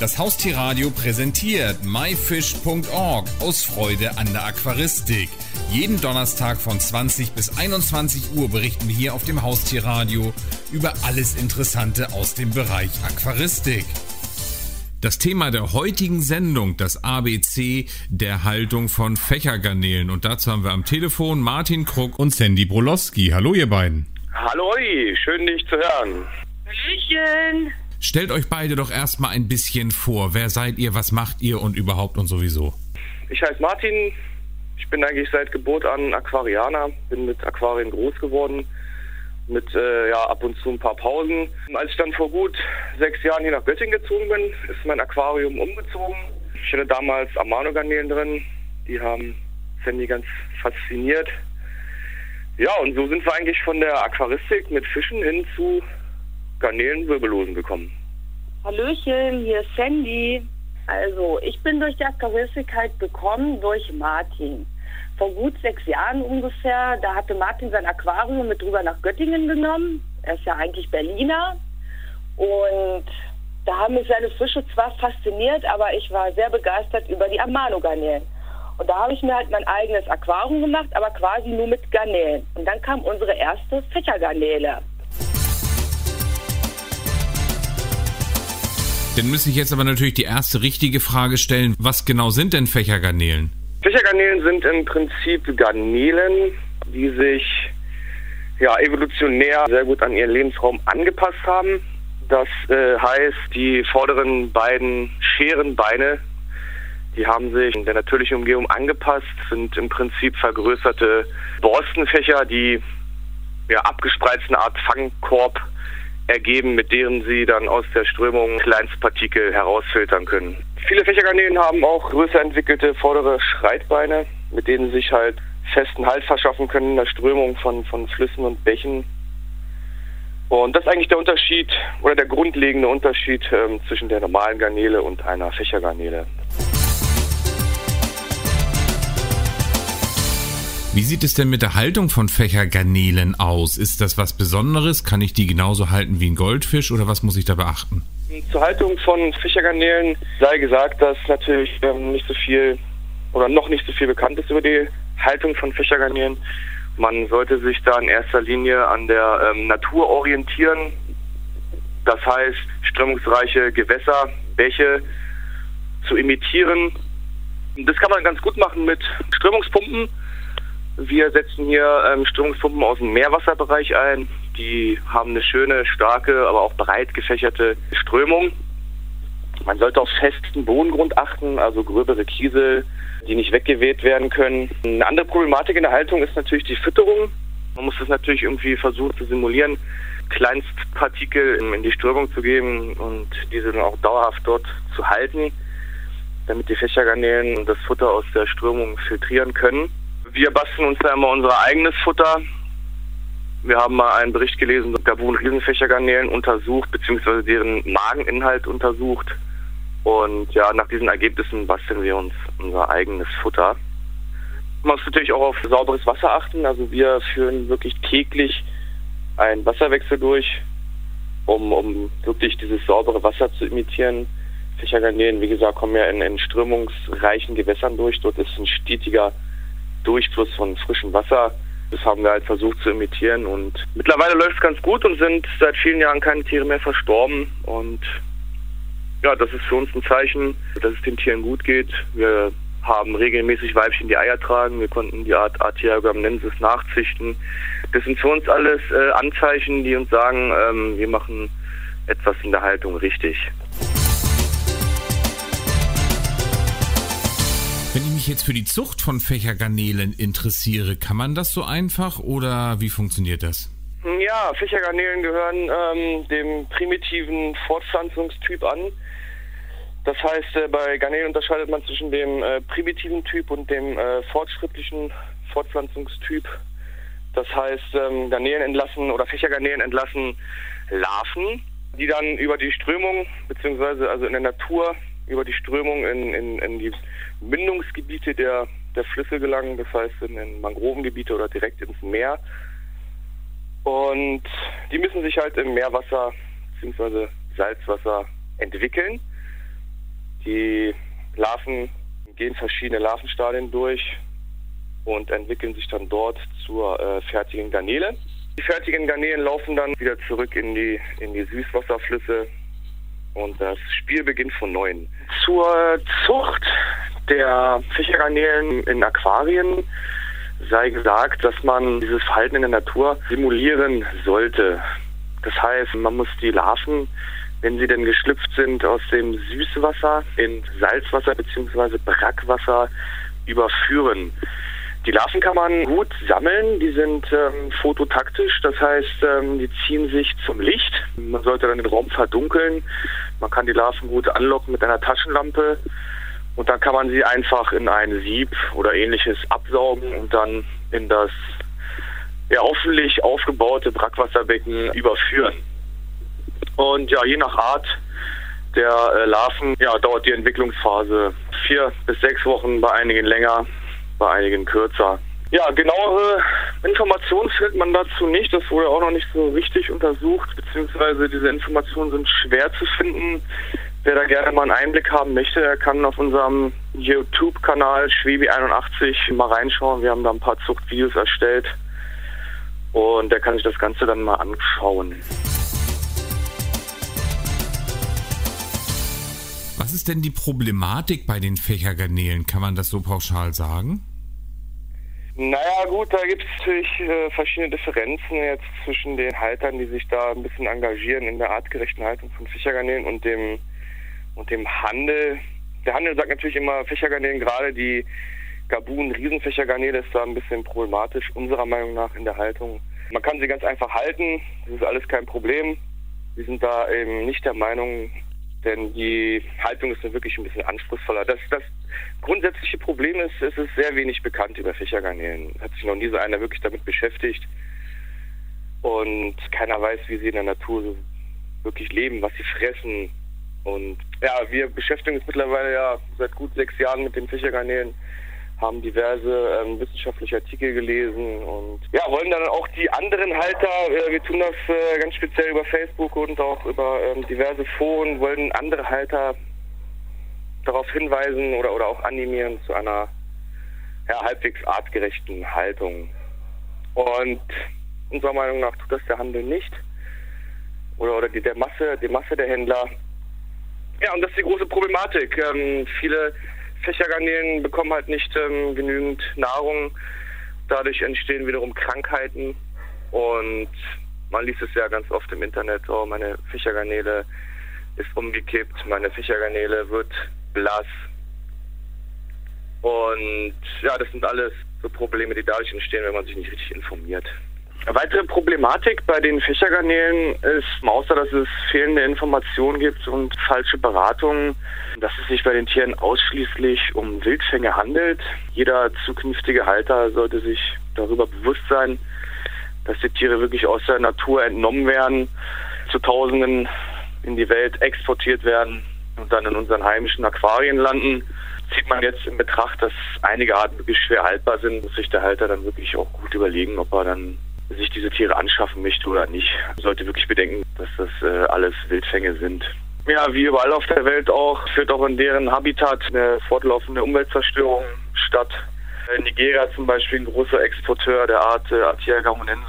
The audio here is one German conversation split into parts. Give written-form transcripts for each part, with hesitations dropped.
Das Haustierradio präsentiert myfish.org aus Freude an der Aquaristik. Jeden Donnerstag von 20 bis 21 Uhr berichten wir hier auf dem Haustierradio über alles Interessante aus dem Bereich Aquaristik. Das Thema der heutigen Sendung, das ABC der Haltung von Fächergarnelen. Und dazu haben wir am Telefon Martin Kruck und Sandy Browlowski. Hallo ihr beiden. Hallo, schön dich zu hören. Hallöchen. Stellt euch beide doch erstmal ein bisschen vor. Wer seid ihr, was macht ihr und überhaupt und sowieso? Ich heiße Martin, ich bin eigentlich seit Geburt an Aquarianer, bin mit Aquarien groß geworden. Mit ab und zu ein paar Pausen. Als ich dann vor gut 6 Jahren hier nach Göttingen gezogen bin, ist mein Aquarium umgezogen. Ich hatte damals Amano-Garnelen drin, die haben Sandy ganz fasziniert. Ja, und so sind wir eigentlich von der Aquaristik mit Fischen hin zu Garnelenwirbellosen gekommen. Hallöchen, hier ist Sandy. Also, ich bin durch die Aquaristik halt gekommen durch Martin. Vor gut 6 Jahren ungefähr, da hatte Martin sein Aquarium mit drüber nach Göttingen genommen. Er ist ja eigentlich Berliner. Und da haben mich seine Fische zwar fasziniert, aber ich war sehr begeistert über die Amano-Garnelen. Und da habe ich mir halt mein eigenes Aquarium gemacht, aber quasi nur mit Garnelen. Und dann kam unsere erste Fächergarnele. Dann müsste ich jetzt aber natürlich die erste richtige Frage stellen. Was genau sind denn Fächergarnelen? Fächergarnelen sind im Prinzip Garnelen, die sich evolutionär sehr gut an ihren Lebensraum angepasst haben. Das heißt, die vorderen beiden Scherenbeine, die haben sich in der natürlichen Umgebung angepasst, sind im Prinzip vergrößerte Borstenfächer, die abgespreizten Art Fangkorb ergeben, mit denen sie dann aus der Strömung Kleinstpartikel herausfiltern können. Viele Fächergarnelen haben auch größer entwickelte vordere Schreitbeine, mit denen sie sich halt festen Halt verschaffen können in der Strömung von Flüssen und Bächen. Und das ist eigentlich der Unterschied oder der grundlegende Unterschied zwischen der normalen Garnele und einer Fächergarnele. Wie sieht es denn mit der Haltung von Fächergarnelen aus? Ist das was Besonderes? Kann ich die genauso halten wie ein Goldfisch oder was muss ich da beachten? Zur Haltung von Fächergarnelen sei gesagt, dass natürlich noch nicht so viel bekannt ist über die Haltung von Fächergarnelen. Man sollte sich da in erster Linie an der Natur orientieren. Das heißt, strömungsreiche Gewässer, Bäche zu imitieren. Das kann man ganz gut machen mit Strömungspumpen. Wir setzen hier Strömungspumpen aus dem Meerwasserbereich ein. Die haben eine schöne, starke, aber auch breit gefächerte Strömung. Man sollte auf festen Bodengrund achten, also gröbere Kiesel, die nicht weggeweht werden können. Eine andere Problematik in der Haltung ist natürlich die Fütterung. Man muss das natürlich irgendwie versuchen zu simulieren, Kleinstpartikel in die Strömung zu geben und diese dann auch dauerhaft dort zu halten, damit die Fächergarnelen das Futter aus der Strömung filtrieren können. Wir basteln uns da immer unser eigenes Futter. Wir haben mal einen Bericht gelesen, da wurden Riesenfächergarnelen untersucht, beziehungsweise deren Mageninhalt untersucht. Und nach diesen Ergebnissen basteln wir uns unser eigenes Futter. Man muss natürlich auch auf sauberes Wasser achten. Also wir führen wirklich täglich einen Wasserwechsel durch, um wirklich dieses saubere Wasser zu imitieren. Fächergarnelen, wie gesagt, kommen ja in strömungsreichen Gewässern durch. Dort ist ein stetiger Durchfluss von frischem Wasser. Das haben wir halt versucht zu imitieren und mittlerweile läuft es ganz gut und sind seit vielen Jahren keine Tiere mehr verstorben. Und das ist für uns ein Zeichen, dass es den Tieren gut geht. Wir haben regelmäßig Weibchen, die Eier tragen. Wir konnten die Art Atya gabonensis nachzüchten. Das sind für uns alles Anzeichen, die uns sagen, wir machen etwas in der Haltung richtig. Wenn ich mich jetzt für die Zucht von Fächergarnelen interessiere, kann man das so einfach oder wie funktioniert das? Ja, Fächergarnelen gehören dem primitiven Fortpflanzungstyp an. Das heißt, bei Garnelen unterscheidet man zwischen dem primitiven Typ und dem fortschrittlichen Fortpflanzungstyp. Das heißt, Garnelen entlassen oder Fächergarnelen entlassen Larven, die dann über die Strömung beziehungsweise also in der Natur über die Strömung in die Mündungsgebiete der Flüsse gelangen, das heißt in Mangrovengebiete oder direkt ins Meer. Und die müssen sich halt im Meerwasser bzw. Salzwasser entwickeln. Die Larven gehen verschiedene Larvenstadien durch und entwickeln sich dann dort zur fertigen Garnele. Die fertigen Garnelen laufen dann wieder zurück in die Süßwasserflüsse und das Spiel beginnt von neuem. Zur Zucht der Fächergarnelen in Aquarien sei gesagt, dass man dieses Verhalten in der Natur simulieren sollte. Das heißt, man muss die Larven, wenn sie denn geschlüpft sind, aus dem Süßwasser in Salzwasser bzw. Brackwasser überführen. Die Larven kann man gut sammeln, die sind phototaktisch, das heißt, die ziehen sich zum Licht. Man sollte dann den Raum verdunkeln, man kann die Larven gut anlocken mit einer Taschenlampe und dann kann man sie einfach in ein Sieb oder ähnliches absaugen und dann in das hoffentlich aufgebaute Brackwasserbecken überführen. Und ja, je nach Art der Larven dauert die Entwicklungsphase 4 bis 6 Wochen, bei einigen länger, bei einigen kürzer. Ja, genauere Informationen findet man dazu nicht, das wurde auch noch nicht so richtig untersucht, beziehungsweise diese Informationen sind schwer zu finden. Wer da gerne mal einen Einblick haben möchte, der kann auf unserem YouTube-Kanal Schwebi81 mal reinschauen, wir haben da ein paar Zuchtvideos erstellt und der kann sich das Ganze dann mal anschauen. Was ist denn die Problematik bei den Fächergarnelen? Kann man das so pauschal sagen? Naja gut, da gibt es natürlich verschiedene Differenzen jetzt zwischen den Haltern, die sich da ein bisschen engagieren in der artgerechten Haltung von Fächergarnelen und dem Handel. Der Handel sagt natürlich immer Fächergarnelen, gerade die Gabun-Riesenfächergarnele ist da ein bisschen problematisch, unserer Meinung nach, in der Haltung. Man kann sie ganz einfach halten, das ist alles kein Problem. Wir sind da eben nicht der Meinung, denn die Haltung ist dann wirklich ein bisschen anspruchsvoller. Das grundsätzliche Problem ist, es ist sehr wenig bekannt über Fächergarnelen. Hat sich noch nie so einer wirklich damit beschäftigt. Und keiner weiß, wie sie in der Natur so wirklich leben, was sie fressen. Und ja, wir beschäftigen uns mittlerweile ja seit gut 6 Jahren mit den Fächergarnelen, haben diverse wissenschaftliche Artikel gelesen und wollen dann auch die anderen Halter, wir tun das ganz speziell über Facebook und auch über diverse Foren, wollen andere Halter darauf hinweisen oder auch animieren zu einer halbwegs artgerechten Haltung. Und unserer Meinung nach tut das der Handel nicht oder die Masse der Händler. Ja, und das ist die große Problematik. Viele Fächergarnelen bekommen halt nicht genügend Nahrung, dadurch entstehen wiederum Krankheiten und man liest es ja ganz oft im Internet, oh, meine Fächergarnele ist umgekippt, meine Fächergarnele wird blass und das sind alles so Probleme, die dadurch entstehen, wenn man sich nicht richtig informiert. Eine weitere Problematik bei den Fächergarnelen ist, außer dass es fehlende Informationen gibt und falsche Beratungen, dass es sich bei den Tieren ausschließlich um Wildfänge handelt. Jeder zukünftige Halter sollte sich darüber bewusst sein, dass die Tiere wirklich aus der Natur entnommen werden, zu Tausenden in die Welt exportiert werden und dann in unseren heimischen Aquarien landen. Zieht man jetzt in Betracht, dass einige Arten wirklich schwer haltbar sind, muss sich der Halter dann wirklich auch gut überlegen, ob er dann sich diese Tiere anschaffen möchte oder nicht. Man sollte wirklich bedenken, dass das alles Wildfänge sind. Ja, wie überall auf der Welt auch, führt auch in deren Habitat eine fortlaufende Umweltzerstörung statt. In Nigeria zum Beispiel, ein großer Exporteur der Art Atya gabonensis,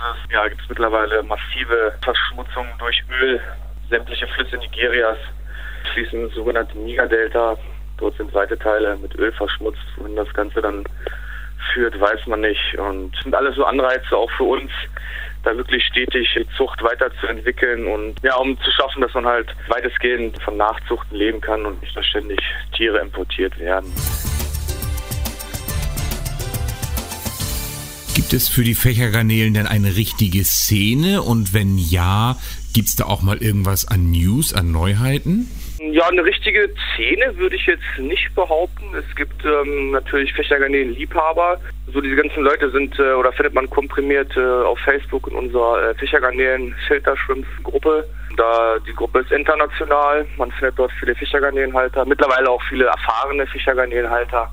gibt es mittlerweile massive Verschmutzungen durch Öl. Sämtliche Flüsse Nigerias fließen ins sogenannte Niger-Delta. Dort sind weite Teile mit Öl verschmutzt, wohin das Ganze dann führt, weiß man nicht. Und sind alles so Anreize auch für uns, da wirklich stetig die Zucht weiterzuentwickeln und um zu schaffen, dass man halt weitestgehend von Nachzuchten leben kann und nicht ständig Tiere importiert werden. Gibt es für die Fächergarnelen denn eine richtige Szene? Und wenn ja, gibt es da auch mal irgendwas an News, an Neuheiten? Ja, eine richtige Szene würde ich jetzt nicht behaupten. Es gibt natürlich Fächergarnelen-Liebhaber. So diese ganzen Leute sind, oder findet man komprimiert auf Facebook in unserer Fächergarnelen-Filterschwimpf-Gruppe. Die Gruppe ist international. Man findet dort viele Fächergarnelenhalter, mittlerweile auch viele erfahrene Fächergarnelenhalter.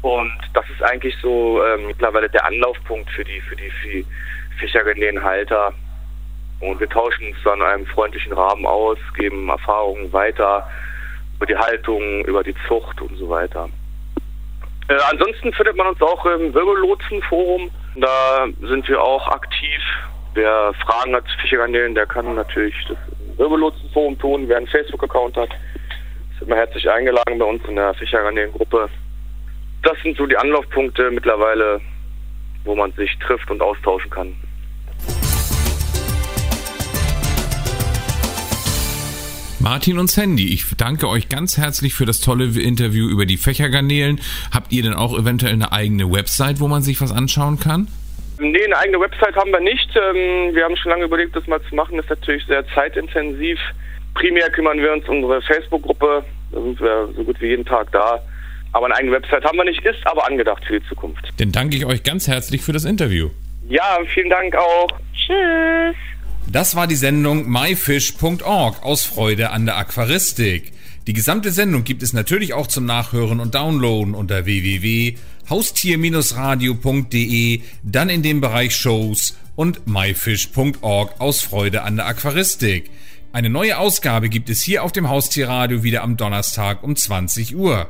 Und das ist eigentlich so mittlerweile der Anlaufpunkt für die Fächergarnelenhalter. Und wir tauschen uns dann in einem freundlichen Rahmen aus, geben Erfahrungen weiter über die Haltung, über die Zucht und so weiter. Ansonsten findet man uns auch im Wirbellotsenforum. Da sind wir auch aktiv. Wer Fragen hat zu Fächergarnelen, der kann natürlich das Wirbellotsenforum tun. Wer einen Facebook-Account hat, ist immer herzlich eingeladen bei uns in der Fächergarnelen-Gruppe. Das sind so die Anlaufpunkte mittlerweile, wo man sich trifft und austauschen kann. Martin und Sandy, ich danke euch ganz herzlich für das tolle Interview über die Fächergarnelen. Habt ihr denn auch eventuell eine eigene Website, wo man sich was anschauen kann? Nee, eine eigene Website haben wir nicht. Wir haben schon lange überlegt, das mal zu machen. Das ist natürlich sehr zeitintensiv. Primär kümmern wir uns um unsere Facebook-Gruppe. Da sind wir so gut wie jeden Tag da. Aber eine eigene Website haben wir nicht, ist aber angedacht für die Zukunft. Dann danke ich euch ganz herzlich für das Interview. Ja, vielen Dank auch. Tschüss. Das war die Sendung myfish.org aus Freude an der Aquaristik. Die gesamte Sendung gibt es natürlich auch zum Nachhören und Downloaden unter www.haustier-radio.de, dann in dem Bereich Shows und myfish.org aus Freude an der Aquaristik. Eine neue Ausgabe gibt es hier auf dem Haustierradio wieder am Donnerstag um 20 Uhr.